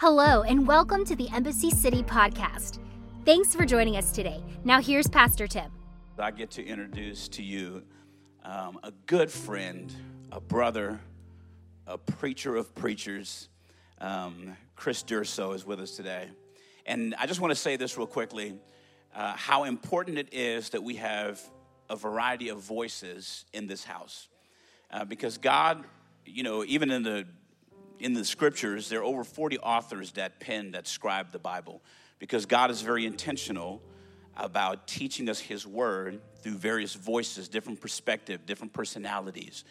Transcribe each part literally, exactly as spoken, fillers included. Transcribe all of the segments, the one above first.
Hello, and welcome to the Embassy City podcast. Thanks for joining us today. Now here's Pastor Tim. I get to introduce to you um, a good friend, a brother, a preacher of preachers. Um, Chris Durso is with us today. And I just want to say this real quickly, uh, how important it is that we have a variety of voices in this house. Uh, because God, you know, even in the In the scriptures, there are over forty authors that penned, that scribed the Bible, because God is very intentional about teaching us his word through various voices, different perspectives, different personalities.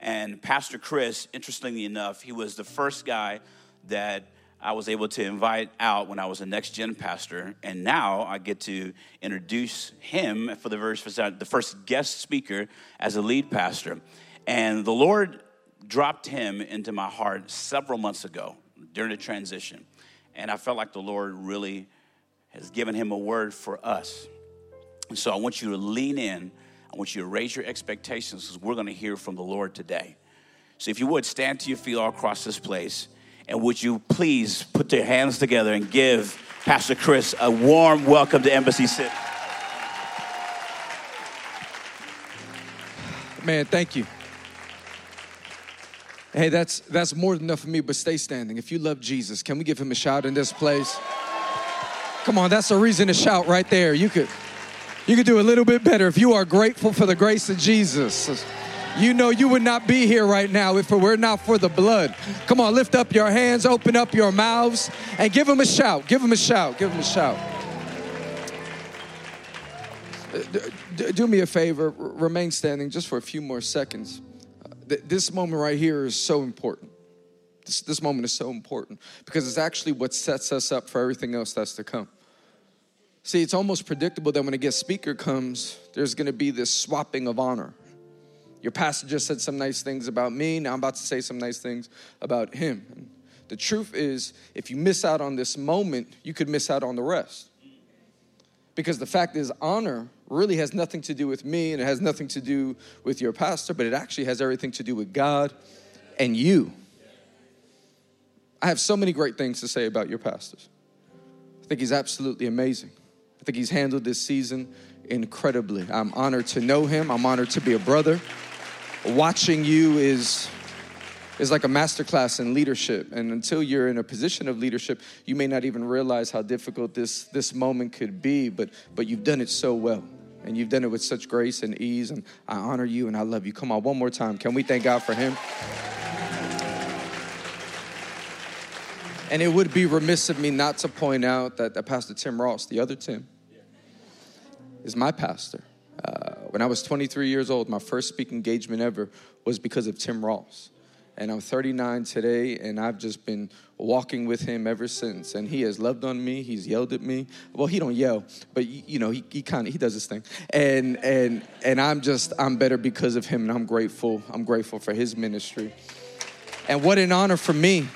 And Pastor Chris, interestingly enough, he was the first guy that I was able to invite out when I was a Next Gen pastor. And now I get to introduce him for the first, the first guest speaker as a lead pastor. And the Lord dropped him into my heart several months ago during a transition. And I felt like the Lord really has given him a word for us. And so I want you to lean in. I want you to raise your expectations because we're going to hear from the Lord today. So if you would, stand to your feet all across this place. And would you please put your hands together and give Pastor Chris a warm welcome to Embassy City. Man, thank you. Hey, that's that's more than enough for me, but stay standing. If you love Jesus, can we give him a shout in this place? Come on, that's a reason to shout right there. You could, you could do a little bit better. If you are grateful for the grace of Jesus, you know you would not be here right now if it were not for the blood. Come on, lift up your hands, open up your mouths, and give him a shout. Give him a shout. Give him a shout. Do me a favor. Remain standing just for a few more seconds. This moment right here is so important. This, this moment is so important because it's actually what sets us up for everything else that's to come. See, it's almost predictable that when a guest speaker comes, there's going to be this swapping of honor. Your pastor just said some nice things about me. Now I'm about to say some nice things about him. And the truth is, if you miss out on this moment, you could miss out on the rest. Because the fact is, honor really has nothing to do with me, and it has nothing to do with your pastor, but it actually has everything to do with God and you. I have so many great things to say about your pastors. I think he's absolutely amazing. I think he's handled this season incredibly. I'm honored to know him. I'm honored to be a brother. Watching you is, is like a masterclass in leadership, and until you're in a position of leadership, you may not even realize how difficult this, this moment could be, but, but you've done it so well. And you've done it with such grace and ease, and I honor you and I love you. Come on, one more time. Can we thank God for him? And it would be remiss of me not to point out that, that Pastor Tim Ross, the other Tim, is my pastor. Uh, when I was twenty-three years old, my first speaking engagement ever was because of Tim Ross. And I'm thirty-nine today, and I've just been walking with him ever since. And he has loved on me. He's yelled at me. Well, he don't yell, but you know, he, he kind of he does his thing. And and and I'm just I'm better because of him, and I'm grateful. I'm grateful for his ministry. And what an honor for me,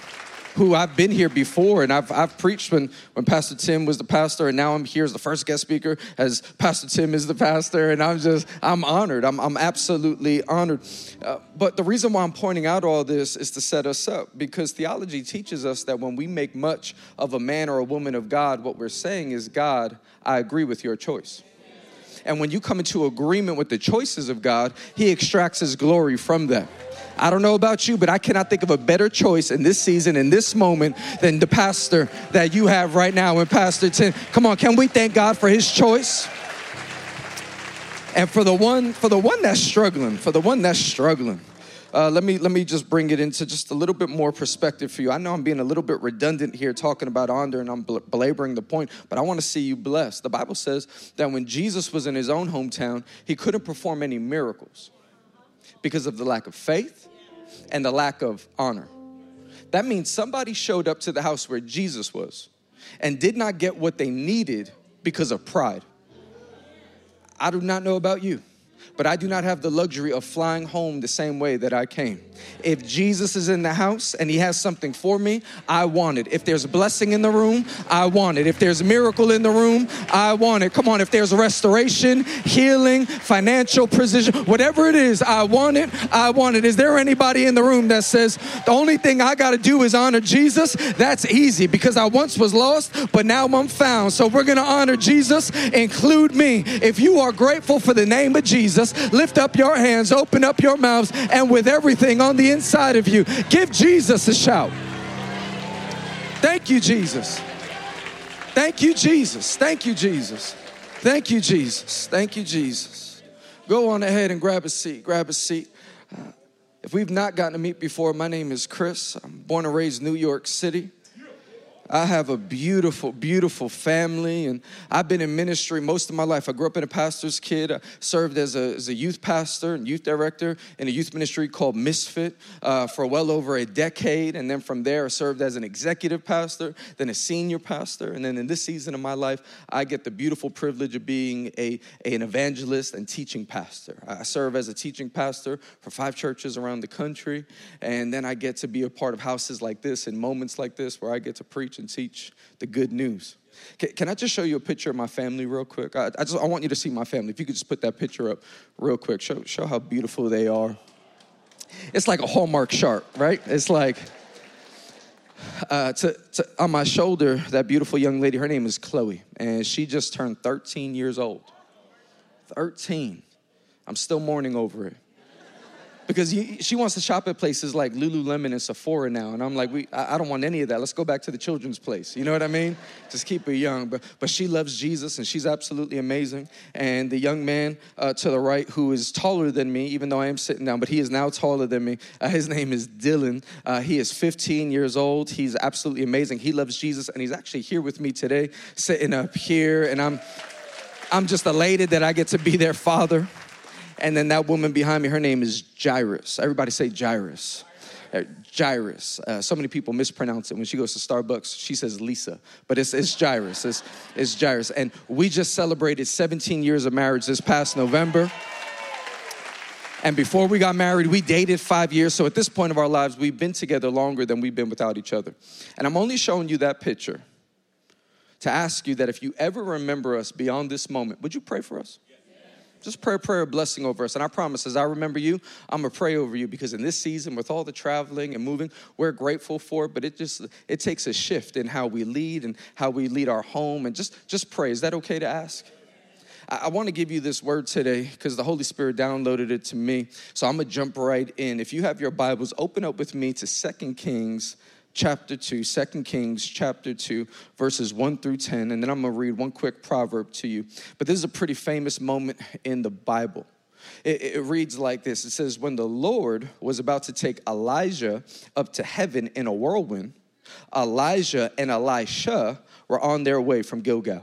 who I've been here before, and I've I've preached when when Pastor Tim was the pastor, and now I'm here as the first guest speaker as Pastor Tim is the pastor, and I'm just I'm honored. I'm I'm absolutely honored. Uh, But the reason why I'm pointing out all this is to set us up, because theology teaches us that when we make much of a man or a woman of God, what we're saying is, God, I agree with your choice. And when you come into agreement with the choices of God, he extracts his glory from them. I don't know about you, but I cannot think of a better choice in this season, in this moment, than the pastor that you have right now in Pastor Tim. Come on, can we thank God for his choice? And for the one, for the one that's struggling, for the one that's struggling, uh, let me let me just bring it into just a little bit more perspective for you. I know I'm being a little bit redundant here talking about honor, and I'm belaboring the point, but I want to see you blessed. The Bible says that when Jesus was in his own hometown, he couldn't perform any miracles because of the lack of faith and the lack of honor. That means somebody showed up to the house where Jesus was and did not get what they needed because of pride. I do not know about you, but I do not have the luxury of flying home the same way that I came. If Jesus is in the house and he has something for me, I want it. If there's a blessing in the room, I want it. If there's a miracle in the room, I want it. Come on, if there's restoration, healing, financial precision, whatever it is, I want it, I want it. Is there anybody in the room that says, the only thing I got to do is honor Jesus? That's easy because I once was lost, but now I'm found. So we're going to honor Jesus, include me. If you are grateful for the name of Jesus, lift up your hands, open up your mouths, and with everything on the inside of you, give Jesus a shout. Thank you, Jesus. Thank you, Jesus. Thank you, Jesus. Thank you, Jesus. Thank you, Jesus. Go on ahead and grab a seat. Grab a seat. Uh, if we've not gotten to meet before, my name is Chris. I'm born and raised in New York City. I have a beautiful, beautiful family, and I've been in ministry most of my life. I grew up in a pastor's kid. I served as a, as a youth pastor and youth director in a youth ministry called Misfit uh, for well over a decade, and then from there I served as an executive pastor, then a senior pastor, and then in this season of my life, I get the beautiful privilege of being a, a an evangelist and teaching pastor. I serve as a teaching pastor for five churches around the country, and then I get to be a part of houses like this and moments like this where I get to preach and teach the good news. Can, can I just show you a picture of my family real quick? I, I just I want you to see my family. If you could just put that picture up real quick. Show show how beautiful they are. It's like a Hallmark shark, right? It's like uh, to, to, on my shoulder, that beautiful young lady, her name is Chloe, and she just turned thirteen years old. thirteen. I'm still mourning over it. Because he, she wants to shop at places like Lululemon and Sephora now. And I'm like, we, I, I don't want any of that. Let's go back to the children's place. You know what I mean? Just keep her young. But but she loves Jesus, and she's absolutely amazing. And the young man uh, to the right, who is taller than me, even though I am sitting down, but he is now taller than me. Uh, his name is Dylan. Uh, he is fifteen years old. He's absolutely amazing. He loves Jesus, and he's actually here with me today, sitting up here. And I'm, I'm just elated that I get to be their father. And then that woman behind me, her name is Jairus. Everybody say Jairus. Jairus. Uh, so many people mispronounce it. When she goes to Starbucks, she says Lisa. But it's it's Jairus. It's, it's Jairus. And we just celebrated seventeen years of marriage this past November. And before we got married, we dated five years. So at this point of our lives, we've been together longer than we've been without each other. And I'm only showing you that picture to ask you that if you ever remember us beyond this moment, would you pray for us? Just pray a prayer of blessing over us. And I promise, as I remember you, I'm going to pray over you, because in this season, with all the traveling and moving, we're grateful for it. But it just, it takes a shift in how we lead and how we lead our home. And just, just pray. Is that okay to ask? I, I want to give you this word today because the Holy Spirit downloaded it to me. So I'm going to jump right in. If you have your Bibles, open up with me to Second Kings chapter two, Second Kings chapter two, verses one through ten, and then I'm going to read one quick proverb to you. But this is a pretty famous moment in the Bible. It, it reads like this. It says, when the Lord was about to take Elijah up to heaven in a whirlwind, Elijah and Elisha were on their way from Gilgal.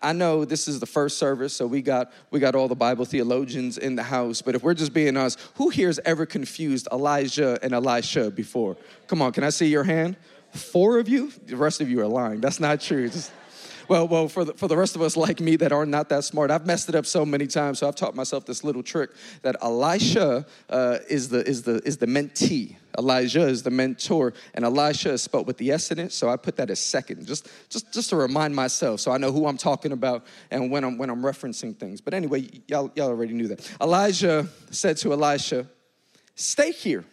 I know this is the first service, so we got we got all the Bible theologians in the house, but if we're just being honest, who here has ever confused Elijah and Elisha before? Come on, can I see your hand? Four of you? The rest of you are lying. That's not true. Just, well, well, for the, for the rest of us like me that are not that smart, I've messed it up so many times, so I've taught myself this little trick that Elisha uh, is the is the is the mentee. Elijah is the mentor, and Elisha is spelled with the S in it, so I put that as second, just, just, just to remind myself, so I know who I'm talking about and when I'm when I'm referencing things. But anyway, y'all y'all already knew that. Elijah said to Elisha, "Stay here.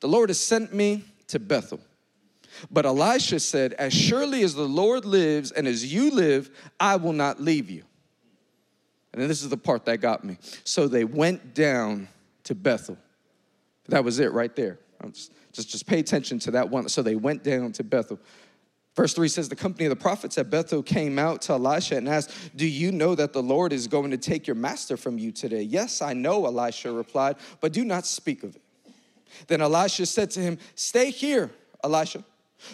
The Lord has sent me to Bethel." But Elisha said, "As surely as the Lord lives and as you live, I will not leave you." And then this is the part that got me. So they went down to Bethel. That was it right there. Just, just, just pay attention to that one. So they went down to Bethel. Verse three says, the company of the prophets at Bethel came out to Elisha and asked, "Do you know that the Lord is going to take your master from you today?" "Yes, I know," Elisha replied, "but do not speak of it." Then Elisha said to him, "Stay here, Elisha.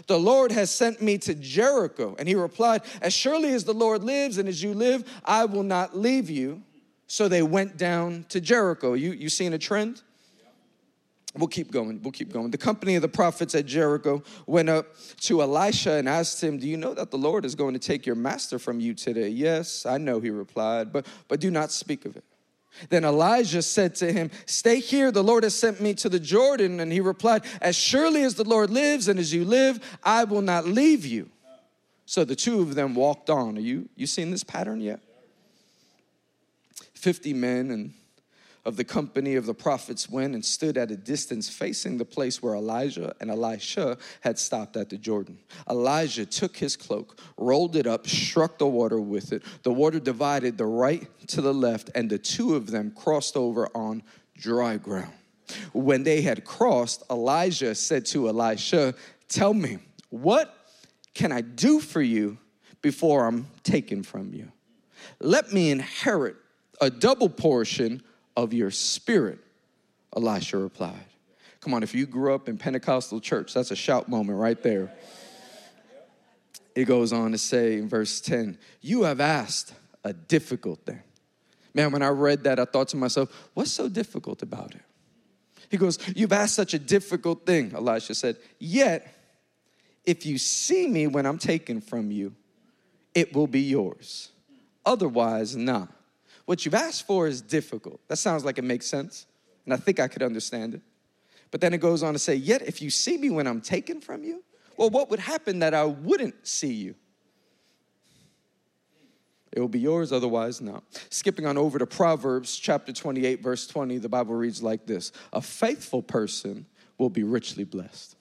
The Lord has sent me to Jericho." And he replied, "As surely as the Lord lives and as you live, I will not leave you." So they went down to Jericho. You, you seeing a trend? We'll keep going. We'll keep going. The company of the prophets at Jericho went up to Elisha and asked him, "Do you know that the Lord is going to take your master from you today?" "Yes, I know," he replied, but, but do not speak of it." Then Elijah said to him, "Stay here. The Lord has sent me to the Jordan." And he replied, "As surely as the Lord lives and as you live, I will not leave you." So the two of them walked on. Are you, you seen this pattern yet? Fifty men and of the company of the prophets went and stood at a distance facing the place where Elijah and Elisha had stopped at the Jordan. Elijah took his cloak, rolled it up, struck the water with it. The water divided the right to the left, and the two of them crossed over on dry ground. When they had crossed, Elijah said to Elisha, "Tell me, what can I do for you before I'm taken from you? Let me inherit a double portion of your spirit," Elisha replied. Come on, if you grew up in Pentecostal church, that's a shout moment right there. It goes on to say in verse ten, "You have asked a difficult thing." Man, when I read that, I thought to myself, what's so difficult about it? He goes, "You've asked such a difficult thing," Elisha said, "yet if you see me when I'm taken from you, it will be yours. Otherwise, not." Nah. What you've asked for is difficult. That sounds like it makes sense, and I think I could understand it. But then it goes on to say, "Yet if you see me when I'm taken from you," well, what would happen that I wouldn't see you? It will be yours, otherwise not. Skipping on over to Proverbs chapter twenty-eight, verse twenty, the Bible reads like this: "A faithful person will be richly blessed."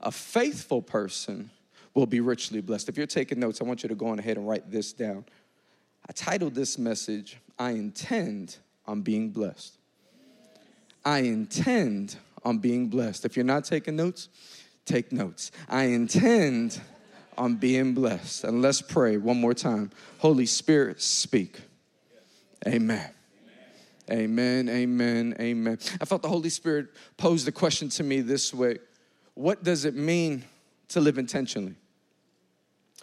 A faithful person will be richly blessed. If you're taking notes, I want you to go on ahead and write this down. I titled this message, "I Intend on Being Blessed." I intend on being blessed. If you're not taking notes, take notes. I intend on being blessed. And let's pray one more time. Holy Spirit, speak. Amen. Amen, amen, amen. I felt the Holy Spirit pose the question to me this way: what does it mean to live intentionally?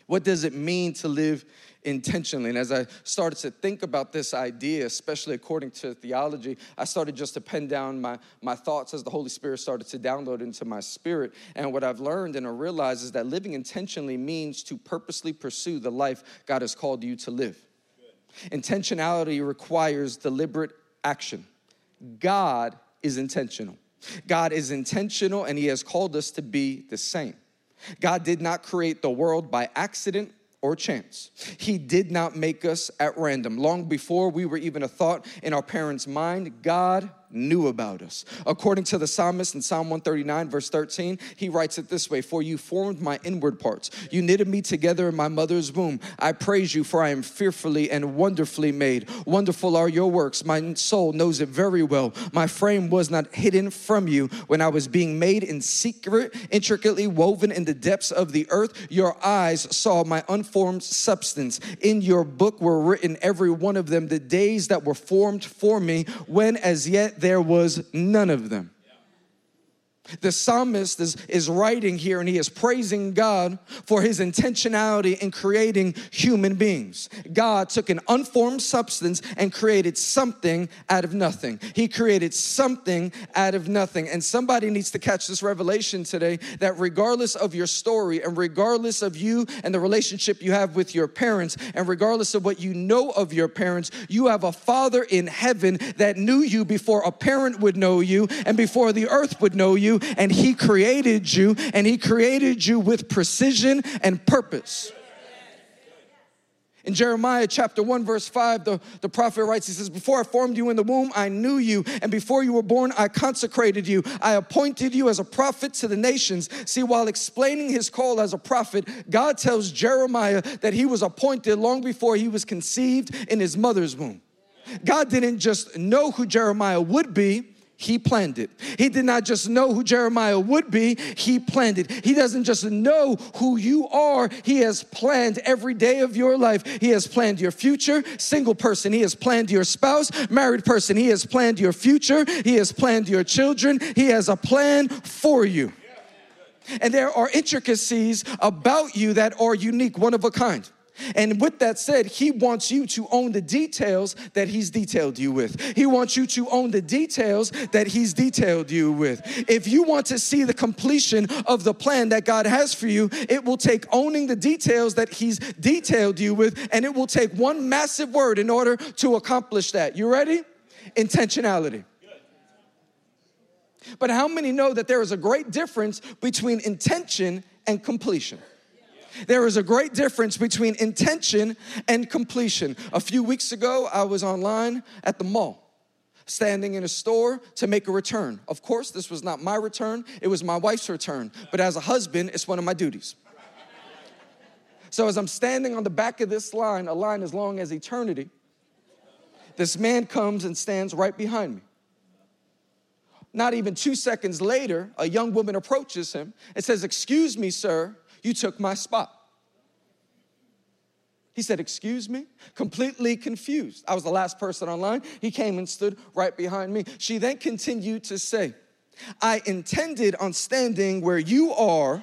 What does it mean to live intentionally? And as I started to think about this idea, especially according to theology, I started just to pen down my, my thoughts as the Holy Spirit started to download into my spirit. And what I've learned and I realized is that living intentionally means to purposely pursue the life God has called you to live. Good. Intentionality requires deliberate action. God is intentional. God is intentional, and he has called us to be the same. God did not create the world by accident or chance. He did not make us at random. Long before we were even a thought in our parents' mind, God knew about us. According to the psalmist in Psalm one thirty-nine, verse thirteen, he writes it this way: "For you formed my inward parts. You knitted me together in my mother's womb. I praise you, for I am fearfully and wonderfully made. Wonderful are your works. My soul knows it very well. My frame was not hidden from you when I was being made in secret, intricately woven in the depths of the earth. Your eyes saw my unformed formed substance. In your book were written, every one of them, the days that were formed for me, when as yet there was none of them." Yeah. The psalmist is, is writing here, and he is praising God for his intentionality in creating human beings. God took an unformed substance and created something out of nothing. He created something out of nothing. And somebody needs to catch this revelation today, that regardless of your story, and regardless of you and the relationship you have with your parents, and regardless of what you know of your parents, you have a Father in heaven that knew you before a parent would know you and before the earth would know you. And he created you, and he created you with precision and purpose. In Jeremiah chapter one, verse five, the, the prophet writes, he says, "Before I formed you in the womb, I knew you. And before you were born, I consecrated you. I appointed you as a prophet to the nations." See, while explaining his call as a prophet, God tells Jeremiah that he was appointed long before he was conceived in his mother's womb. God didn't just know who Jeremiah would be, he planned it. He did not just know who Jeremiah would be, he planned it. He doesn't just know who you are, he has planned every day of your life. He has planned your future, single person. He has planned your spouse, married person. He has planned your future. He has planned your children. He has a plan for you. And there are intricacies about you that are unique, one of a kind. And with that said, he wants you to own the details that he's detailed you with. He wants you to own the details that he's detailed you with. If you want to see the completion of the plan that God has for you, it will take owning the details that he's detailed you with, and it will take one massive word in order to accomplish that. You ready? intentionality. But how many know that there is a great difference between intention and completion? There is a great difference between intention and completion. A few weeks ago, I was online at the mall, standing in a store to make a return. Of course, this was not my return. It was my wife's return. But as a husband, it's one of my duties. So as I'm standing on the back of this line, a line as long as eternity, this man comes and stands right behind me. Not even two seconds later, a young woman approaches him and says, "Excuse me, sir, you took my spot." He said, "Excuse me?" Completely confused. I was the last person online. He came and stood right behind me. She then continued to say, "I intended on standing where you are,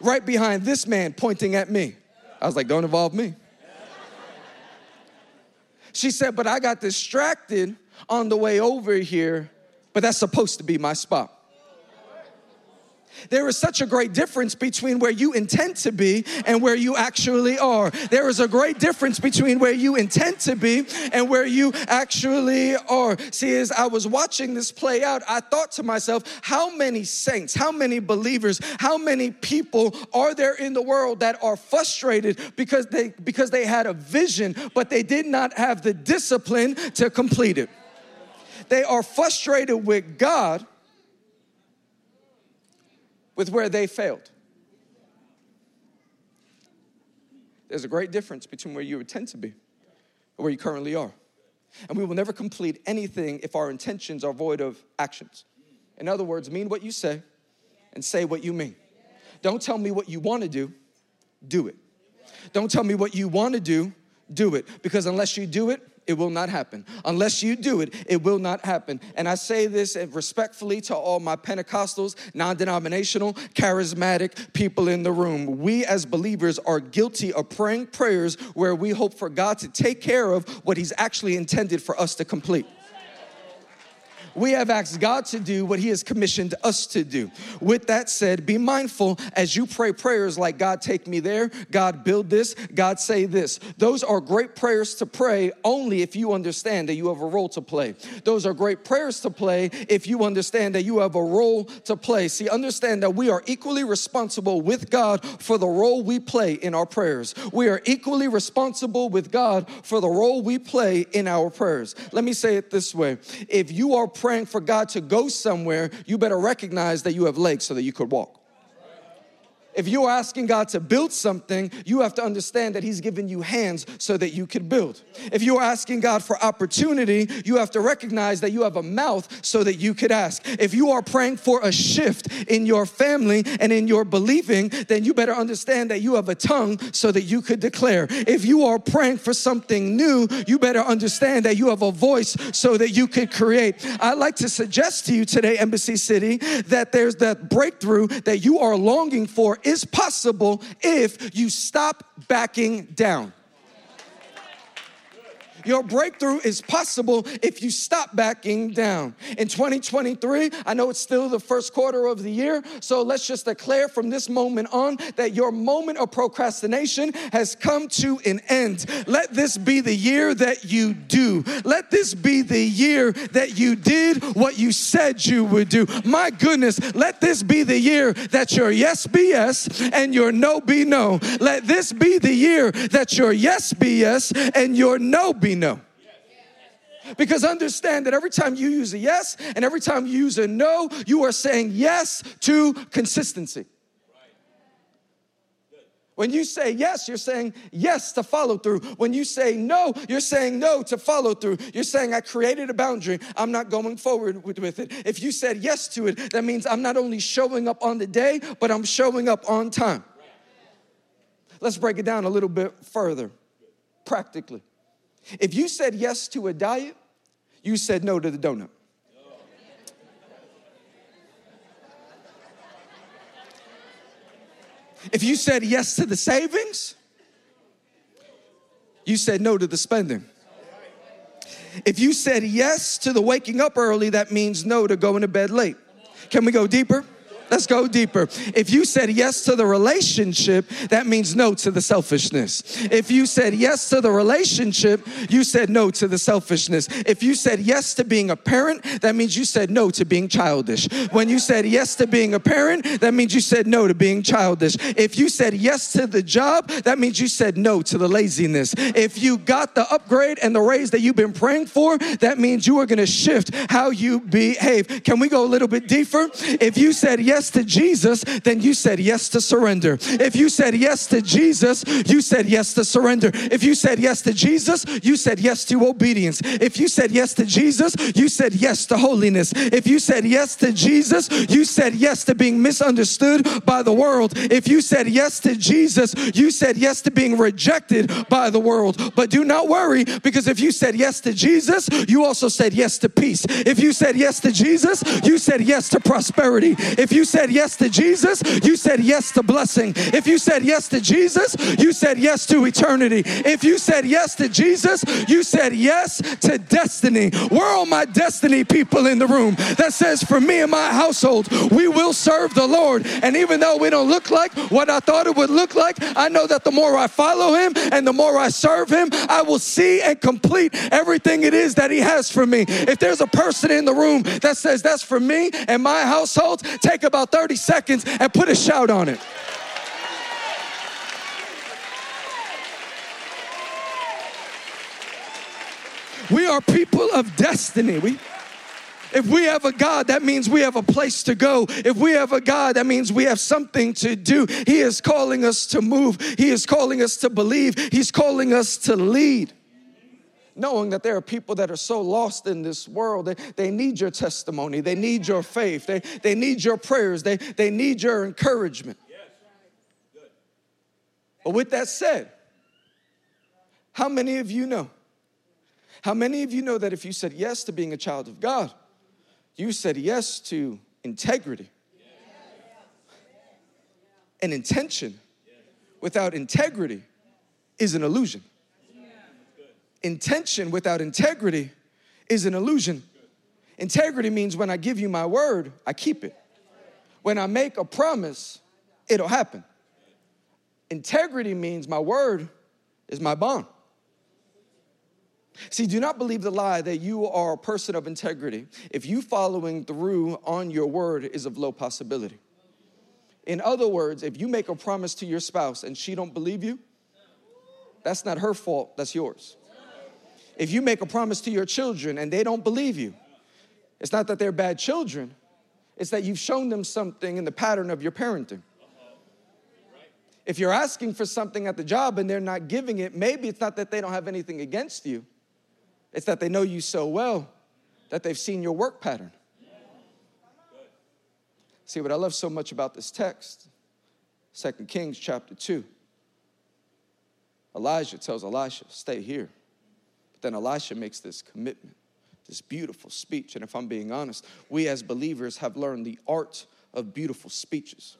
right behind this man pointing at me." I was like, "Don't involve me." She said, "But I got distracted on the way over here, but that's supposed to be my spot." There is such a great difference between where you intend to be and where you actually are. There is a great difference between where you intend to be and where you actually are. See, as I was watching this play out, I thought to myself, how many saints, how many believers, how many people are there in the world that are frustrated because they because they had a vision, but they did not have the discipline to complete it? They are frustrated with God with where they failed. There's a great difference between where you intend to be and where you currently are. And we will never complete anything if our intentions are void of actions. In other words, mean what you say and say what you mean. Don't tell me what you want to do, do it. Don't tell me what you want to do, do it. Because unless you do it, it will not happen. Unless you do it, it will not happen. And I say this respectfully to all my Pentecostals, non-denominational, charismatic people in the room. We as believers are guilty of praying prayers where we hope for God to take care of what He's actually intended for us to complete. We have asked God to do what He has commissioned us to do. With that said, be mindful as you pray prayers like, "God, take me there. God, build this. God, say this." Those are great prayers to pray only if you understand that you have a role to play. Those are great prayers to play if you understand that you have a role to play. See, understand that we are equally responsible with God for the role we play in our prayers. We are equally responsible with God for the role we play in our prayers. Let me say it this way. If you are praying for God to go somewhere, you better recognize that you have legs so that you could walk. If you're asking God to build something, you have to understand that He's given you hands so that you could build. If you're asking God for opportunity, you have to recognize that you have a mouth so that you could ask. If you are praying for a shift in your family and in your believing, then you better understand that you have a tongue so that you could declare. If you are praying for something new, you better understand that you have a voice so that you could create. I'd like to suggest to you today, Embassy City, that there's that breakthrough that you are longing for is possible if you stop backing down. Your breakthrough is possible if you stop backing down. In twenty twenty-three, I know it's still the first quarter of the year, so let's just declare from this moment on that your moment of procrastination has come to an end. Let this be the year that you do. Let this be the year that you did what you said you would do. My goodness, let this be the year that your yes be yes and your no be no. Let this be the year that your yes be yes and your no be no. Because understand that every time you use a yes and every time you use a no, you are saying yes to consistency. When you say yes, you're saying yes to follow through. When you say no, you're saying no to follow through. You're saying, "I created a boundary. I'm not going forward with, with it." If you said yes to it, that means I'm not only showing up on the day, but I'm showing up on time. Let's break it down a little bit further, practically. If you said yes to a diet, you said no to the donut. Oh. If you said yes to the savings, you said no to the spending. If you said yes to the waking up early, that means no to going to bed late. Can we go deeper? Let's go deeper. If you said yes to the relationship, that means no to the selfishness. If you said yes to the relationship, you said no to the selfishness. If you said yes to being a parent, that means you said no to being childish. When you said yes to being a parent, that means you said no to being childish. If you said yes to the job, that means you said no to the laziness. If you got the upgrade and the raise that you've been praying for, that means you are going to shift how you behave. Can we go a little bit deeper? If you said yes to Jesus, then you said yes to surrender. If you said yes to Jesus, you said yes to surrender. If you said yes to Jesus, you said yes to obedience. If you said yes to Jesus, you said yes to holiness. If you said yes to Jesus, you said yes to being misunderstood by the world. If you said yes to Jesus, you said yes to being rejected by the world. But do not worry, because if you said yes to Jesus, you also said yes to peace. If you said yes to Jesus, you said yes to prosperity. If you said yes to Jesus, you said yes to blessing. If you said yes to Jesus, you said yes to eternity. If you said yes to Jesus, you said yes to destiny. Where are my destiny people in the room that says, for me and my household, we will serve the Lord? And even though we don't look like what I thought it would look like, I know that the more I follow him and the more I serve him, I will see and complete everything it is that he has for me. If there's a person in the room that says, that's for me and my household, take about thirty seconds and put a shout on it. We are people of destiny. We If we have a God, that means we have a place to go. If we have a God, that means we have something to do. He is calling us to move. He is calling us to believe. He's calling us to lead. Knowing that there are people that are so lost in this world, they, they need your testimony. They need your faith. They, they need your prayers. They, they need your encouragement. But with that said, how many of you know? How many of you know that if you said yes to being a child of God, you said yes to integrity and intention? Without integrity is an illusion. Intention without integrity is an illusion. Integrity means when I give you my word, I keep it. When I make a promise, it'll happen. Integrity means my word is my bond. See, do not believe the lie that you are a person of integrity if you following through on your word is of low possibility. In other words, if you make a promise to your spouse and she don't believe you, that's not her fault, that's yours. If you make a promise to your children and they don't believe you, it's not that they're bad children, it's that you've shown them something in the pattern of your parenting. If you're asking for something at the job and they're not giving it, maybe it's not that they don't have anything against you. It's that they know you so well that they've seen your work pattern. See, what I love so much about this text, Second Kings chapter two, Elijah tells Elisha, stay here. But then Elisha makes this commitment, this beautiful speech. And if I'm being honest, we as believers have learned the art of beautiful speeches.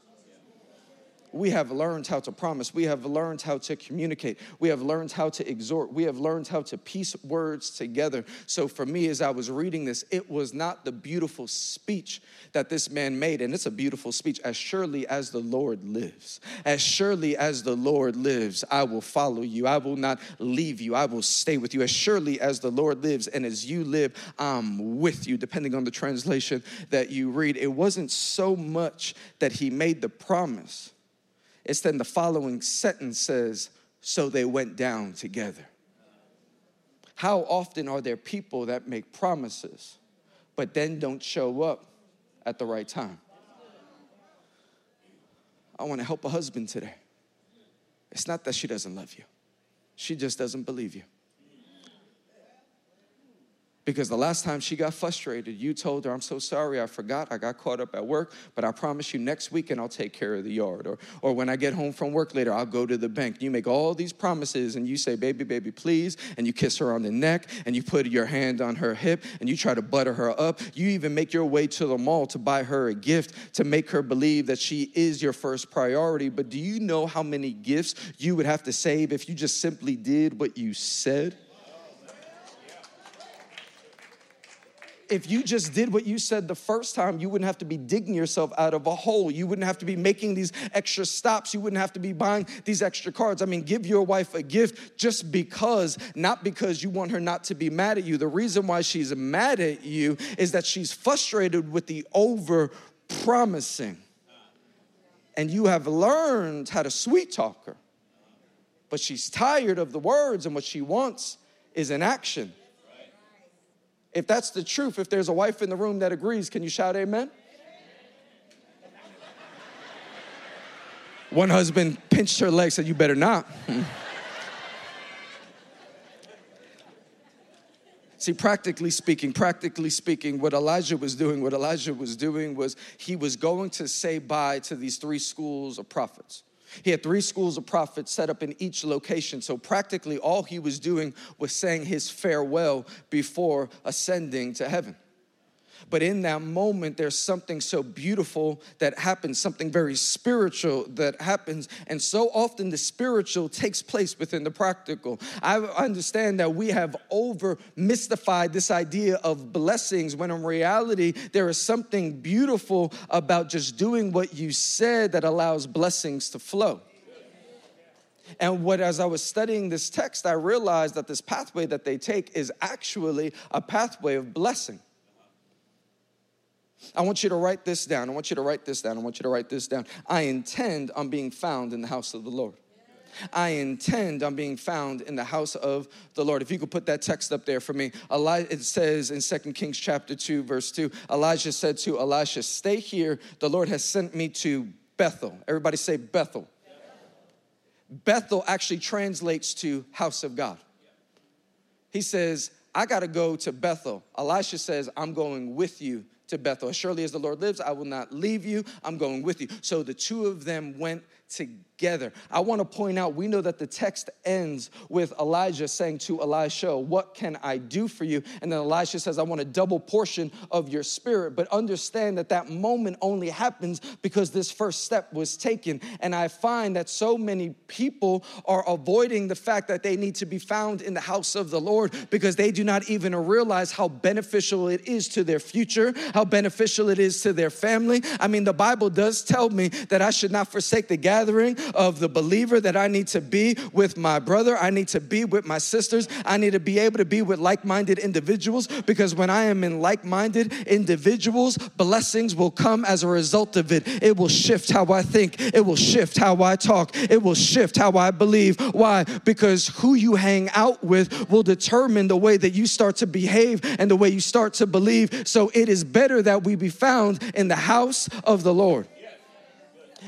We have learned how to promise. We have learned how to communicate. We have learned how to exhort. We have learned how to piece words together. So for me, as I was reading this, it was not the beautiful speech that this man made. And it's a beautiful speech. As surely as the Lord lives, as surely as the Lord lives, I will follow you. I will not leave you. I will stay with you. As surely as the Lord lives and as you live, I'm with you, depending on the translation that you read. It wasn't so much that he made the promise. It's then the following sentence says, so they went down together. How often are there people that make promises, but then don't show up at the right time? I want to help a husband today. It's not that she doesn't love you. She just doesn't believe you. Because the last time she got frustrated, you told her, I'm so sorry, I forgot, I got caught up at work, but I promise you next weekend I'll take care of the yard. Or, or when I get home from work later, I'll go to the bank. You make all these promises and you say, baby, baby, please. And you kiss her on the neck and you put your hand on her hip and you try to butter her up. You even make your way to the mall to buy her a gift to make her believe that she is your first priority. But do you know how many gifts you would have to save if you just simply did what you said? if you just did what you said the first time, you wouldn't have to be digging yourself out of a hole. You wouldn't have to be making these extra stops. You wouldn't have to be buying these extra cards. I mean, give your wife a gift just because, not because you want her not to be mad at you. The reason why she's mad at you is that she's frustrated with the over-promising. And you have learned how to sweet talk her. But she's tired of the words, and what she wants is an action. If that's the truth, if there's a wife in the room that agrees, can you shout amen? One husband pinched her leg, said, you better not. See, practically speaking, practically speaking, what Elijah was doing, what Elijah was doing was he was going to say bye to these three schools of prophets. He had three schools of prophets set up in each location. So practically all he was doing was saying his farewell before ascending to heaven. But in that moment, there's something so beautiful that happens, something very spiritual that happens. And so often the spiritual takes place within the practical. I understand that we have over-mystified this idea of blessings when in reality, there is something beautiful about just doing what you said that allows blessings to flow. And what, as I was studying this text, I realized that this pathway that they take is actually a pathway of blessing. I want you to write this down. I want you to write this down. I want you to write this down. I intend on being found in the house of the Lord. I intend on being found in the house of the Lord. If you could put that text up there for me. It says in Second Kings chapter two, verse two, Elijah said to Elisha, stay here. The Lord has sent me to Bethel. Everybody say Bethel. Bethel actually translates to house of God. He says, I got to go to Bethel. Elisha says, I'm going with you to Bethel. As surely as the Lord lives, I will not leave you. I'm going with you. So the two of them went together. I want to point out, we know that the text ends with Elijah saying to Elisha, what can I do for you? And then Elisha says, I want a double portion of your spirit. But understand that that moment only happens because this first step was taken. And I find that so many people are avoiding the fact that they need to be found in the house of the Lord because they do not even realize how beneficial it is to their future, how beneficial it is to their family. I mean, the Bible does tell me that I should not forsake the gathering of the believer, that I need to be with my brother. I need to be with my sisters. I need to be able to be with like-minded individuals, because when I am in like-minded individuals, blessings will come as a result of it. It will shift how I think. It will shift how I talk. It will shift how I believe. Why? Because who you hang out with will determine the way that you start to behave and the way you start to believe. So it is better that we be found in the house of the Lord.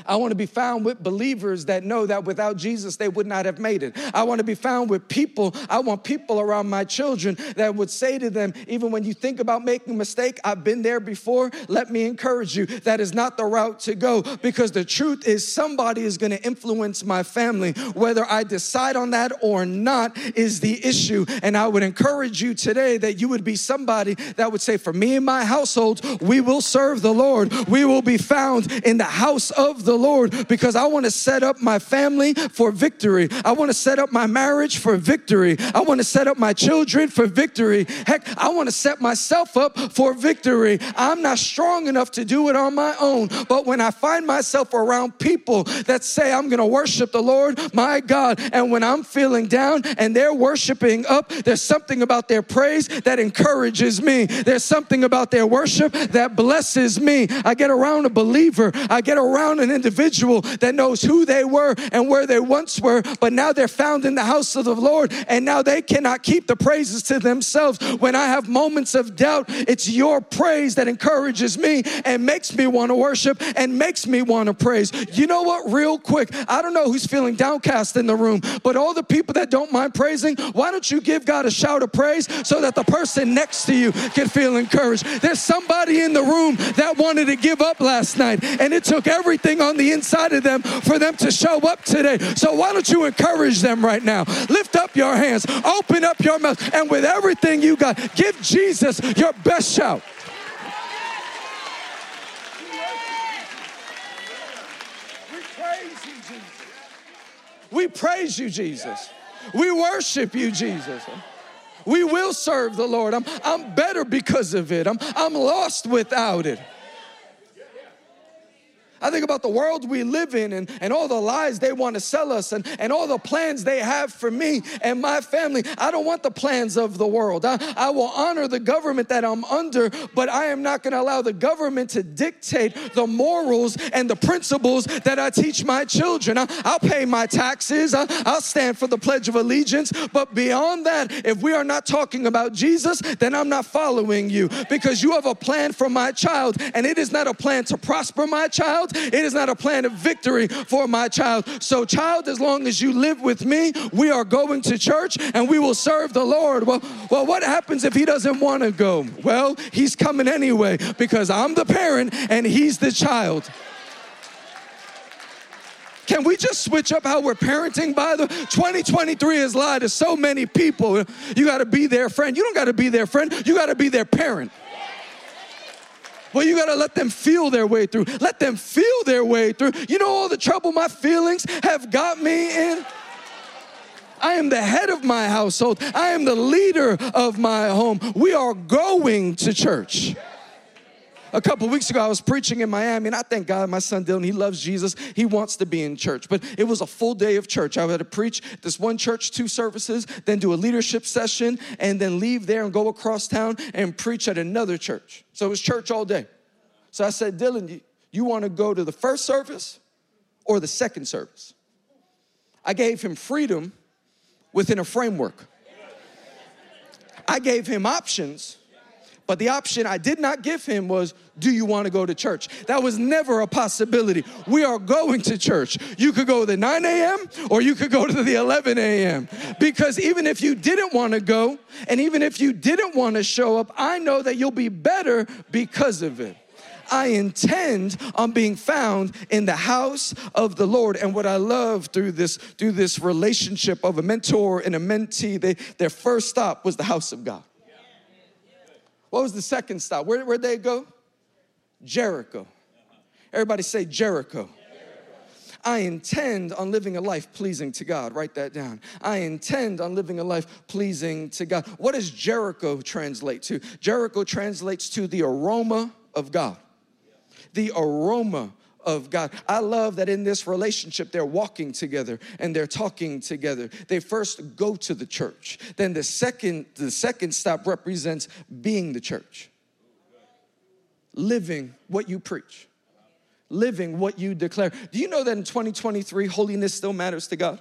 I want to be found with believers that know that without Jesus, they would not have made it. I want to be found with people. I want people around my children that would say to them, even when you think about making a mistake, I've been there before. Let me encourage you. That is not the route to go, because the truth is somebody is going to influence my family. Whether I decide on that or not is the issue. And I would encourage you today that you would be somebody that would say, for me and my household, we will serve the Lord. We will be found in the house of the Lord, because I want to set up my family for victory. I want to set up my marriage for victory. I want to set up my children for victory. Heck, I want to set myself up for victory. I'm not strong enough to do it on my own, but when I find myself around people that say, I'm going to worship the Lord, my God, and when I'm feeling down and they're worshiping up, there's something about their praise that encourages me. There's something about their worship that blesses me. I get around a believer. I get around an individual that knows who they were and where they once were, but now they're found in the house of the Lord, and now they cannot keep the praises to themselves. When I have moments of doubt, it's your praise that encourages me and makes me want to worship and makes me want to praise. You know what? Real quick, I don't know who's feeling downcast in the room, but all the people that don't mind praising, why don't you give God a shout of praise so that the person next to you can feel encouraged? There's somebody in the room that wanted to give up last night, and it took everything on the inside of them for them to show up today. So why don't you encourage them right now? Lift up your hands, open up your mouth, and with everything you got, give Jesus your best shout. We praise you, Jesus. We praise you, Jesus. We worship you, Jesus. We will serve the Lord. I'm, I'm better because of it. I'm, I'm lost without it. I think about the world we live in and, and all the lies they want to sell us and, and all the plans they have for me and my family. I don't want the plans of the world. I, I will honor the government that I'm under, but I am not going to allow the government to dictate the morals and the principles that I teach my children. I, I'll pay my taxes. I, I'll stand for the Pledge of Allegiance. But beyond that, if we are not talking about Jesus, then I'm not following you, because you have a plan for my child, and it is not a plan to prosper my child. It is not a plan of victory for my child. So, child, as long as you live with me, we are going to church and we will serve the Lord. Well, well, what happens if he doesn't want to go? Well, he's coming anyway, because I'm the parent and he's the child. Can we just switch up how we're parenting? By the way, twenty twenty-three has lied to so many people. You got to be their friend. You don't got to be their friend. You got to be their parent. Well, you got to let them feel their way through. Let them feel their way through. You know all the trouble my feelings have got me in? I am the head of my household. I am the leader of my home. We are going to church. A couple weeks ago, I was preaching in Miami, and I thank God my son Dylan, he loves Jesus. He wants to be in church, but it was a full day of church. I had to preach this one church, two services, then do a leadership session, and then leave there and go across town and preach at another church. So it was church all day. So I said, Dylan, you, you want to go to the first service or the second service? I gave him freedom within a framework. I gave him options. But the option I did not give him was, do you want to go to church? That was never a possibility. We are going to church. You could go to the nine a.m. or you could go to the eleven a.m. Because even if you didn't want to go, and even if you didn't want to show up, I know that you'll be better because of it. I intend on being found in the house of the Lord. And what I love through this, through this relationship of a mentor and a mentee, they, their first stop was the house of God. What was the second stop? Where, where'd they go? Jericho. Everybody say Jericho. Jericho. I intend on living a life pleasing to God. Write that down. I intend on living a life pleasing to God. What does Jericho translate to? Jericho translates to the aroma of God. The aroma of God. I love that in this relationship, they're walking together and they're talking together. They first go to the church. Then the second, the second stop represents being the church. Living what you preach. Living what you declare. Do you know that in twenty twenty-three, holiness still matters to God?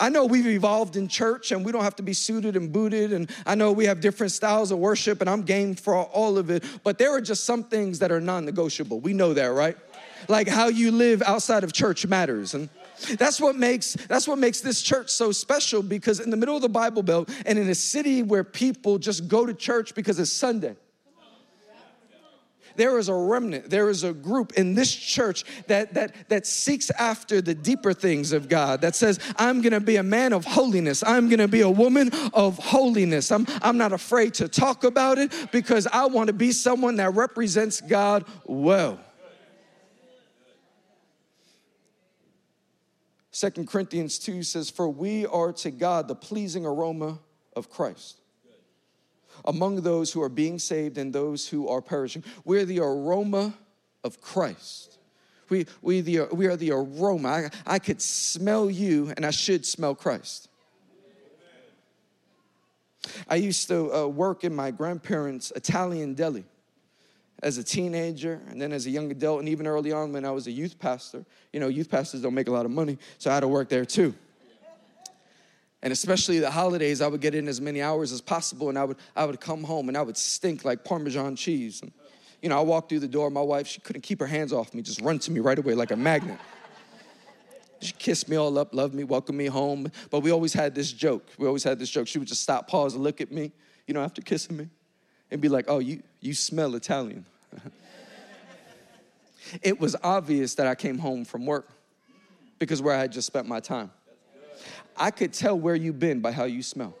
I know we've evolved in church and we don't have to be suited and booted, and I know we have different styles of worship, and I'm game for all of it, but there are just some things that are non-negotiable. We know that, right? Like how you live outside of church matters, and that's what makes that's what makes this church so special, because in the middle of the Bible Belt and in a city where people just go to church because it's Sunday, there is a remnant, there is a group in this church that that that seeks after the deeper things of God, that says, I'm going to be a man of holiness. I'm going to be a woman of holiness. I'm, I'm not afraid to talk about it, because I want to be someone that represents God well. Second Corinthians two says, for we are to God the pleasing aroma of Christ among those who are being saved and those who are perishing. We're the aroma of Christ. We, we, the, we are the aroma. I, I could smell you, and I should smell Christ. I used to uh, work in my grandparents' Italian deli as a teenager, and then as a young adult, and even early on when I was a youth pastor. You know, youth pastors don't make a lot of money, so I had to work there too. And especially the holidays, I would get in as many hours as possible, and I would I would come home, and I would stink like Parmesan cheese. And, you know, I walked through the door. My wife, she couldn't keep her hands off me, just run to me right away like a magnet. She kissed me all up, loved me, welcomed me home. But we always had this joke. We always had this joke. She would just stop, pause, and look at me, you know, after kissing me, and be like, oh, you, you smell Italian. It was obvious that I came home from work, because where I had just spent my time. I could tell where you've been by how you smell.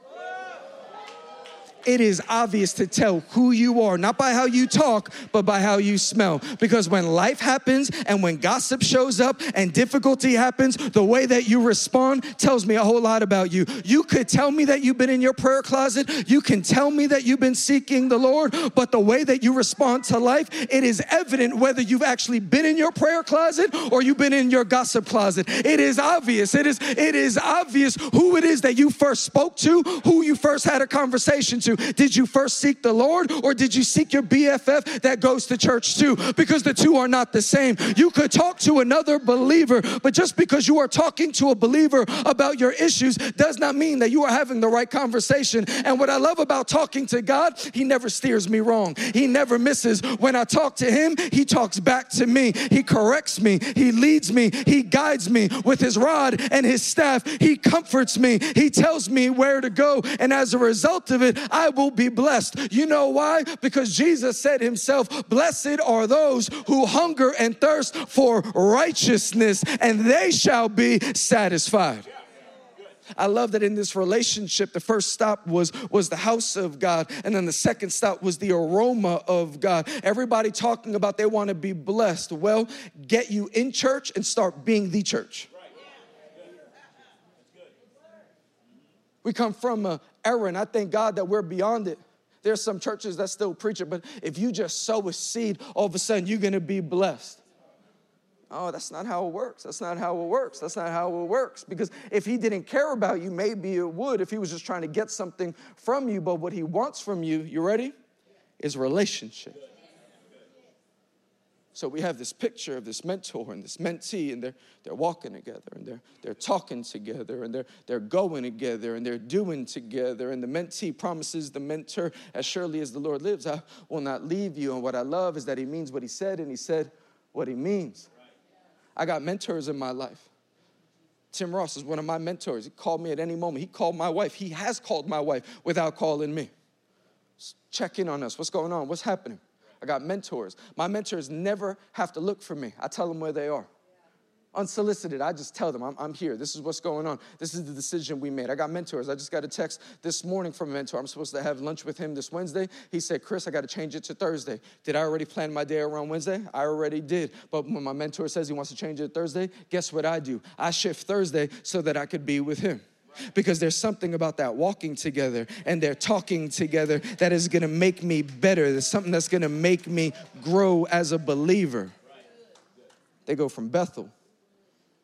it is obvious to tell who you are, not by how you talk, but by how you smell. Because when life happens and when gossip shows up and difficulty happens, the way that you respond tells me a whole lot about you. You could tell me that you've been in your prayer closet. You can tell me that you've been seeking the Lord, but the way that you respond to life, it is evident whether you've actually been in your prayer closet or you've been in your gossip closet. It is obvious. It is, it is obvious who it is that you first spoke to, who you first had a conversation to. Did you first seek the Lord, or did you seek your B F F that goes to church too? Because the two are not the same. You could talk to another believer, but just because you are talking to a believer about your issues does not mean that you are having the right conversation. And what I love about talking to God, he never steers me wrong. He never misses. When I talk to him, he talks back to me. He corrects me. He leads me. He guides me with his rod and his staff. He comforts me. He tells me where to go. And as a result of it, I will be blessed. You know why? Because Jesus said himself, blessed are those who hunger and thirst for righteousness, and they shall be satisfied. I love that in this relationship, the first stop was, was the house of God. And then the second stop was the aroma of God. Everybody talking about they want to be blessed. Well, get you in church and start being the church. We come from an era, and I thank God that we're beyond it. There's some churches that still preach it, but if you just sow a seed, all of a sudden you're going to be blessed. Oh, that's not how it works. That's not how it works. That's not how it works. Because if he didn't care about you, maybe it would if he was just trying to get something from you. But what he wants from you, you ready, is relationship. So we have this picture of this mentor and this mentee, and they're, they're walking together, and they're, they're talking together, and they're, they're going together, and they're doing together. And the mentee promises the mentor, as surely as the Lord lives, I will not leave you. And what I love is that he means what he said, and he said what he means. I got mentors in my life. Tim Ross is one of my mentors. He called me at any moment. He called my wife. He has called my wife without calling me. Just check in on us. What's going on? What's happening? I got mentors. My mentors never have to look for me. I tell them where they are. Unsolicited, I just tell them, I'm, I'm here. This is what's going on. This is the decision we made. I got mentors. I just got a text this morning from a mentor. I'm supposed to have lunch with him this Wednesday. He said, Chris, I got to change it to Thursday. Did I already plan my day around Wednesday? I already did. But when my mentor says he wants to change it to Thursday, guess what I do? I shift Thursday so that I could be with him. Because there's something about that walking together and they're talking together that is going to make me better. There's something that's going to make me grow as a believer. They go from Bethel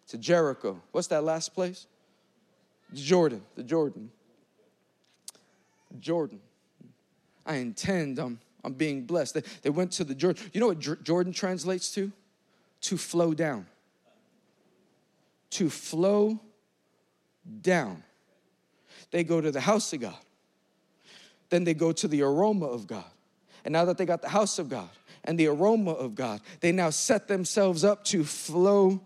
to Jericho. What's that last place? Jordan, the Jordan. Jordan. I intend I'm, I'm being blessed. They, they went to the Jordan. You know what J- Jordan translates to? To flow down. To flow down. They go to the house of God. Then they go to the aroma of God. And now that they got the house of God and the aroma of God, they now set themselves up to flow down.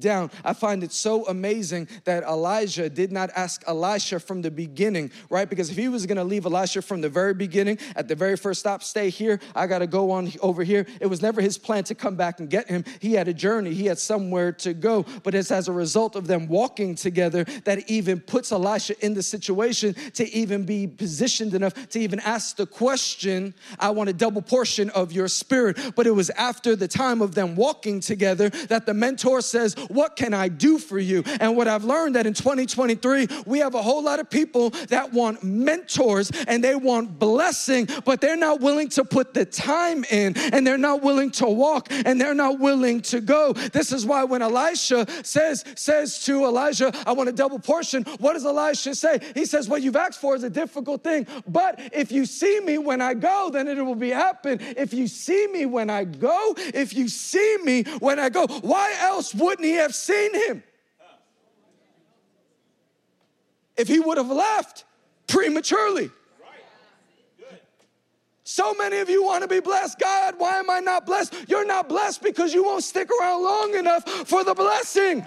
Down. I find it so amazing that Elijah did not ask Elisha from the beginning, right? Because if he was going to leave Elisha from the very beginning, at the very first stop, stay here, I got to go on over here. It was never his plan to come back and get him. He had a journey. He had somewhere to go. But it's as a result of them walking together that even puts Elisha in the situation to even be positioned enough to even ask the question, I want a double portion of your spirit. But it was after the time of them walking together that the mentor says, what can I do for you? And what I've learned that in twenty twenty-three, we have a whole lot of people that want mentors and they want blessing, but they're not willing to put the time in, and they're not willing to walk, and they're not willing to go. This is why when Elisha says, says to Elijah, I want a double portion, what does Elisha say? He says, what you've asked for is a difficult thing, but if you see me when I go, then it will be happen. If you see me when I go, if you see me when I go, why else would Wouldn't he have seen him? If he would have left prematurely. So many of you want to be blessed. God, why am I not blessed? You're not blessed because you won't stick around long enough for the blessing.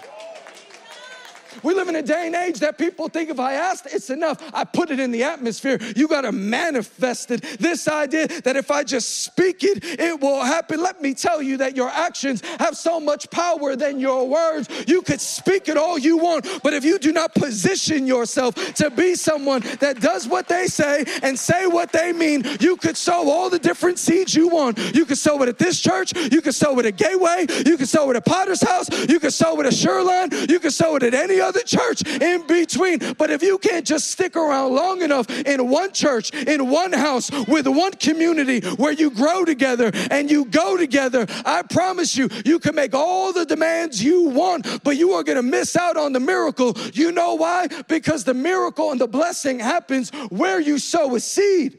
We live in a day and age that people think if I asked, it's enough. I put it in the atmosphere. You got to manifest it. This idea that if I just speak it, it will happen. Let me tell you that your actions have so much power than your words. You could speak it all you want, but if you do not position yourself to be someone that does what they say and say what they mean, you could sow all the different seeds you want. You could sow it at this church. You could sow it at Gateway. You could sow it at Potter's House. You could sow it at Sherline. You could sow it at any other church in between. But if you can't just stick around long enough in one church, in one house, with one community where you grow together and you go together, I promise you, you can make all the demands you want, but you are going to miss out on the miracle. You know why? Because the miracle and the blessing happens where you sow a seed.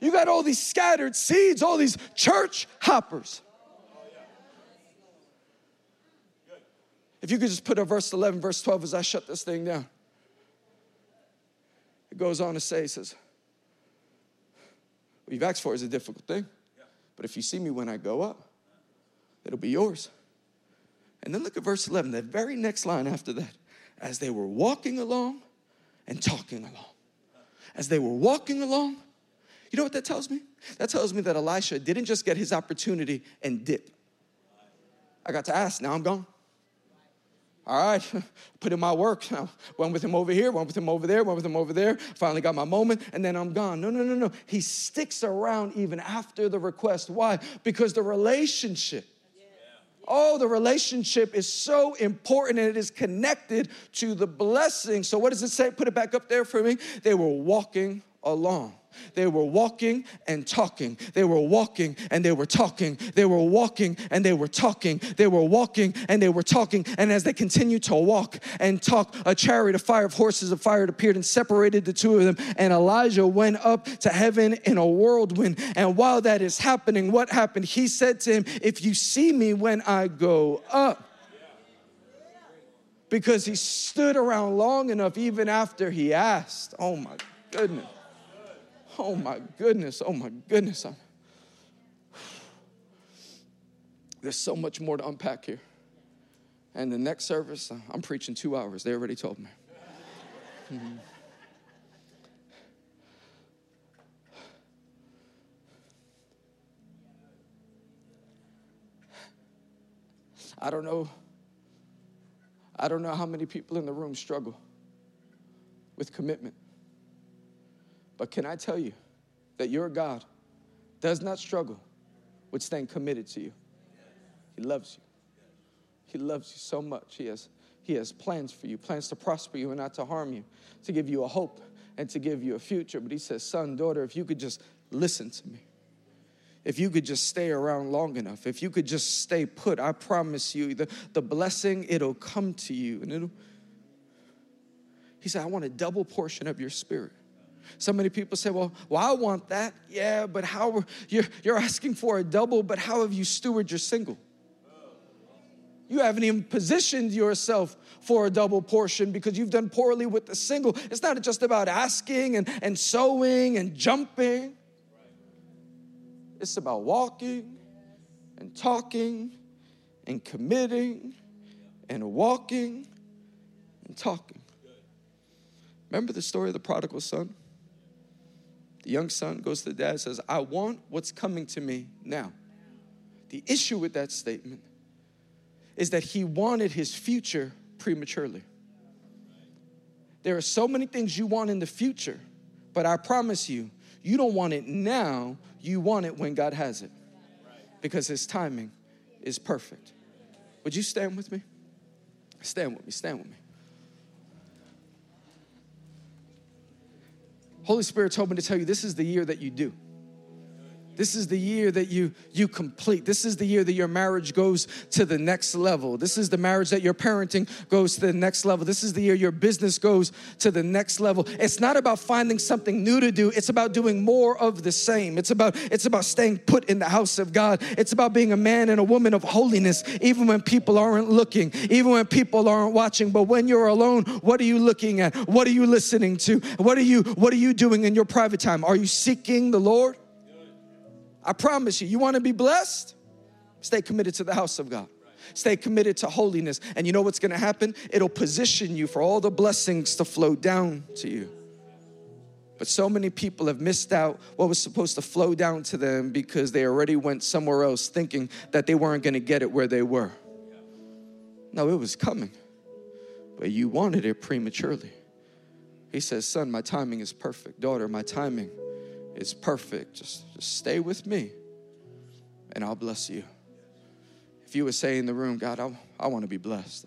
You got all these scattered seeds, all these church hoppers. If you could just put up verse eleven, verse twelve as I shut this thing down. It goes on to say, it says, what you've asked for is a difficult thing, but if you see me when I go up, it'll be yours. And then look at verse eleven, the very next line after that. As they were walking along and talking along. As they were walking along, you know what that tells me? That tells me that Elisha didn't just get his opportunity and dip. I got to ask, now I'm gone. All right, put in my work. One with him over here, one with him over there, one with him over there. Finally got my moment, and then I'm gone. No, no, no, no. He sticks around even after the request. Why? Because the relationship. Oh, the relationship is so important, and it is connected to the blessing. So what does it say? Put it back up there for me. They were walking along. They were walking and talking. They were walking and they were talking. They were walking and they were talking. They were walking and they were talking. And as they continued to walk and talk, a chariot, a fire of horses, a fire appeared and separated the two of them. And Elijah went up to heaven in a whirlwind. And while that is happening, what happened? He said to him, if you see me when I go up. Because he stood around long enough even after he asked. Oh my goodness. Oh, my goodness. Oh, my goodness. I'm... There's so much more to unpack here. And the next service, I'm preaching two hours. They already told me. Mm-hmm. I don't know. I don't know how many people in the room struggle with commitment. But can I tell you that your God does not struggle with staying committed to you? He loves you. He loves you so much. He has, he has plans for you, plans to prosper you and not to harm you, to give you a hope and to give you a future. But he says, son, daughter, if you could just listen to me. If you could just stay around long enough, if you could just stay put, I promise you, the, the blessing, it'll come to you. And it'll. He said, I want a double portion of your spirit. So many people say, well, well, I want that. Yeah, but how, you're, you're asking for a double, but how have you stewarded your single? You haven't even positioned yourself for a double portion because you've done poorly with the single. It's not just about asking and, and sowing and jumping. It's about walking and talking and committing and walking and talking. Remember the story of the prodigal son? The young son goes to the dad and says, I want what's coming to me now. The issue with that statement is that he wanted his future prematurely. There are so many things you want in the future, but I promise you, you don't want it now. You want it when God has it because his timing is perfect. Would you stand with me? Stand with me. Stand with me. Holy Spirit told me to tell you, this is the year that you do. This is the year that you you complete. This is the year that your marriage goes to the next level. This is the marriage that your parenting goes to the next level. This is the year your business goes to the next level. It's not about finding something new to do. It's about doing more of the same. It's about, it's about staying put in the house of God. It's about being a man and a woman of holiness, even when people aren't looking, even when people aren't watching. But when you're alone, what are you looking at? What are you listening to? What are you, what are you doing in your private time? Are you seeking the Lord? I promise you, you want to be blessed? Stay committed to the house of God. Stay committed to holiness. And you know what's going to happen? It'll position you for all the blessings to flow down to you. But so many people have missed out what was supposed to flow down to them because they already went somewhere else thinking that they weren't going to get it where they were. No, it was coming, but you wanted it prematurely. He says, son, my timing is perfect. Daughter, my timing is perfect. Just, just stay with me, and I'll bless you. If you would say in the room, God, I, I want to be blessed.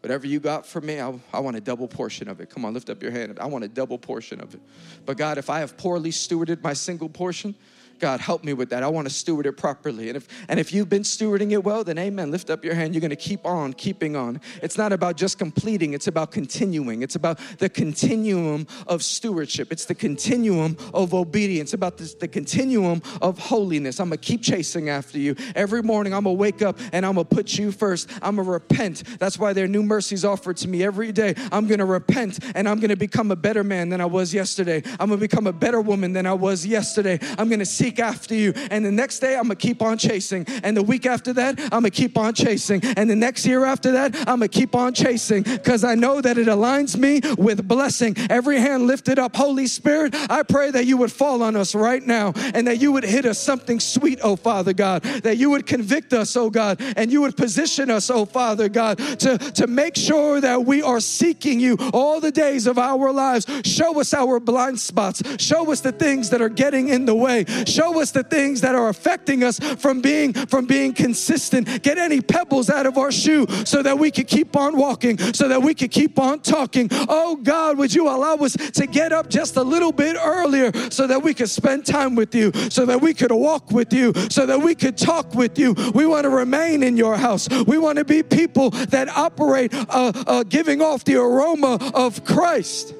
Whatever you got for me, I, I want a double portion of it. Come on, lift up your hand. I want a double portion of it. But God, if I have poorly stewarded my single portion, God, help me with that. I want to steward it properly. And if and if you've been stewarding it well, then amen. Lift up your hand. You're going to keep on keeping on. It's not about just completing. It's about continuing. It's about the continuum of stewardship. It's the continuum of obedience. About this, the continuum of holiness. I'm going to keep chasing after you. Every morning, I'm going to wake up and I'm going to put you first. I'm going to repent. That's why there are new mercies offered to me every day. I'm going to repent and I'm going to become a better man than I was yesterday. I'm going to become a better woman than I was yesterday. I'm going to see after you, and the next day I'm gonna keep on chasing, and the week after that I'm gonna keep on chasing, and the next year after that I'm gonna keep on chasing, because I know that it aligns me with blessing. Every hand lifted up. Holy Spirit, I pray that you would fall on us right now, and that you would hit us something sweet, oh Father God, that you would convict us, oh God, and you would position us, oh Father God, to, to make sure that we are seeking you all the days of our lives. Show us our blind spots. Show us the things that are getting in the way. Show us the things that are affecting us from being from being consistent. Get any pebbles out of our shoe so that we can keep on walking, so that we can keep on talking. Oh God, would you allow us to get up just a little bit earlier so that we could spend time with you, so that we could walk with you, so that we could talk with you. We want to remain in your house. We want to be people that operate uh, uh, giving off the aroma of Christ.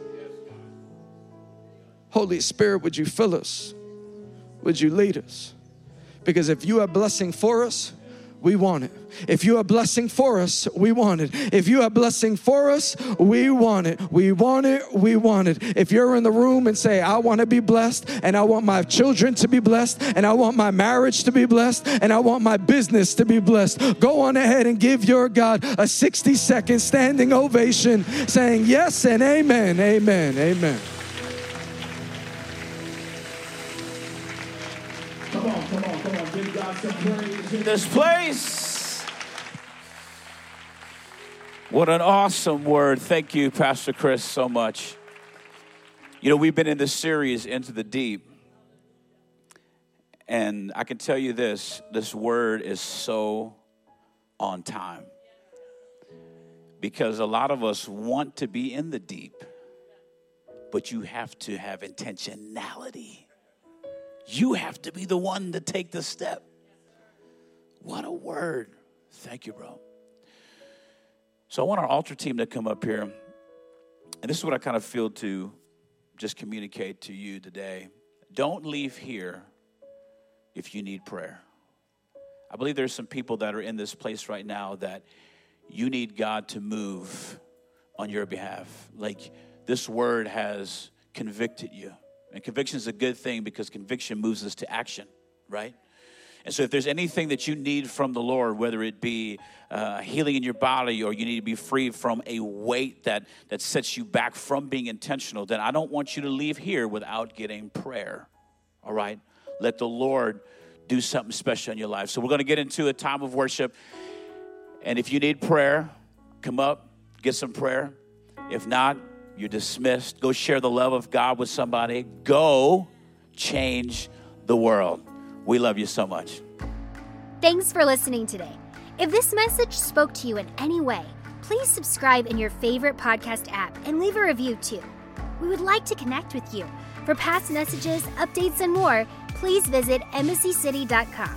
Holy Spirit, would you fill us? Would you lead us? Because if you are blessing for us, we want it. If you are blessing for us, we want it. If you are blessing for us, we want it. We want it. We want it. If you're in the room and say, I want to be blessed, and I want my children to be blessed, and I want my marriage to be blessed, and I want my business to be blessed, go on ahead and give your God a sixty second standing ovation saying yes and amen, amen, amen. Come on, come on, come on. Give God some praise in this place. What an awesome word. Thank you, Pastor Chris, so much. You know, we've been in this series, Into the Deep. And I can tell you this, this word is so on time. Because a lot of us want to be in the deep, but you have to have intentionality. You have to be the one to take the step. What a word. Thank you, bro. So I want our altar team to come up here. And this is what I kind of feel to just communicate to you today. Don't leave here if you need prayer. I believe there's some people that are in this place right now that you need God to move on your behalf. Like this word has convicted you. And conviction is a good thing because conviction moves us to action, right? And so if there's anything that you need from the Lord, whether it be uh, healing in your body or you need to be free from a weight that, that sets you back from being intentional, then I don't want you to leave here without getting prayer, all right? Let the Lord do something special in your life. So we're going to get into a time of worship. And if you need prayer, come up, get some prayer. If not, you're dismissed. Go share the love of God with somebody. Go change the world. We love you so much. Thanks for listening today. If this message spoke to you in any way, please subscribe in your favorite podcast app and leave a review too. We would like to connect with you. For past messages, updates, and more, please visit embassy city dot com.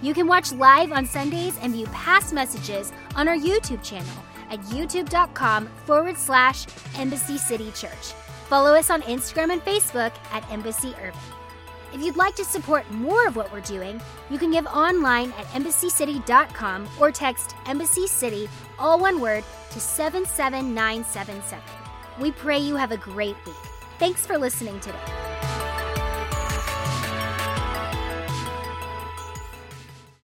You can watch live on Sundays and view past messages on our YouTube channel at youtube.com forward slash Embassy City Church. Follow us on Instagram and Facebook at Embassy Urban. If you'd like to support more of what we're doing, you can give online at embassy city dot com or text Embassy City, all one word, to seven seven nine seven seven. We pray you have a great week. Thanks for listening today.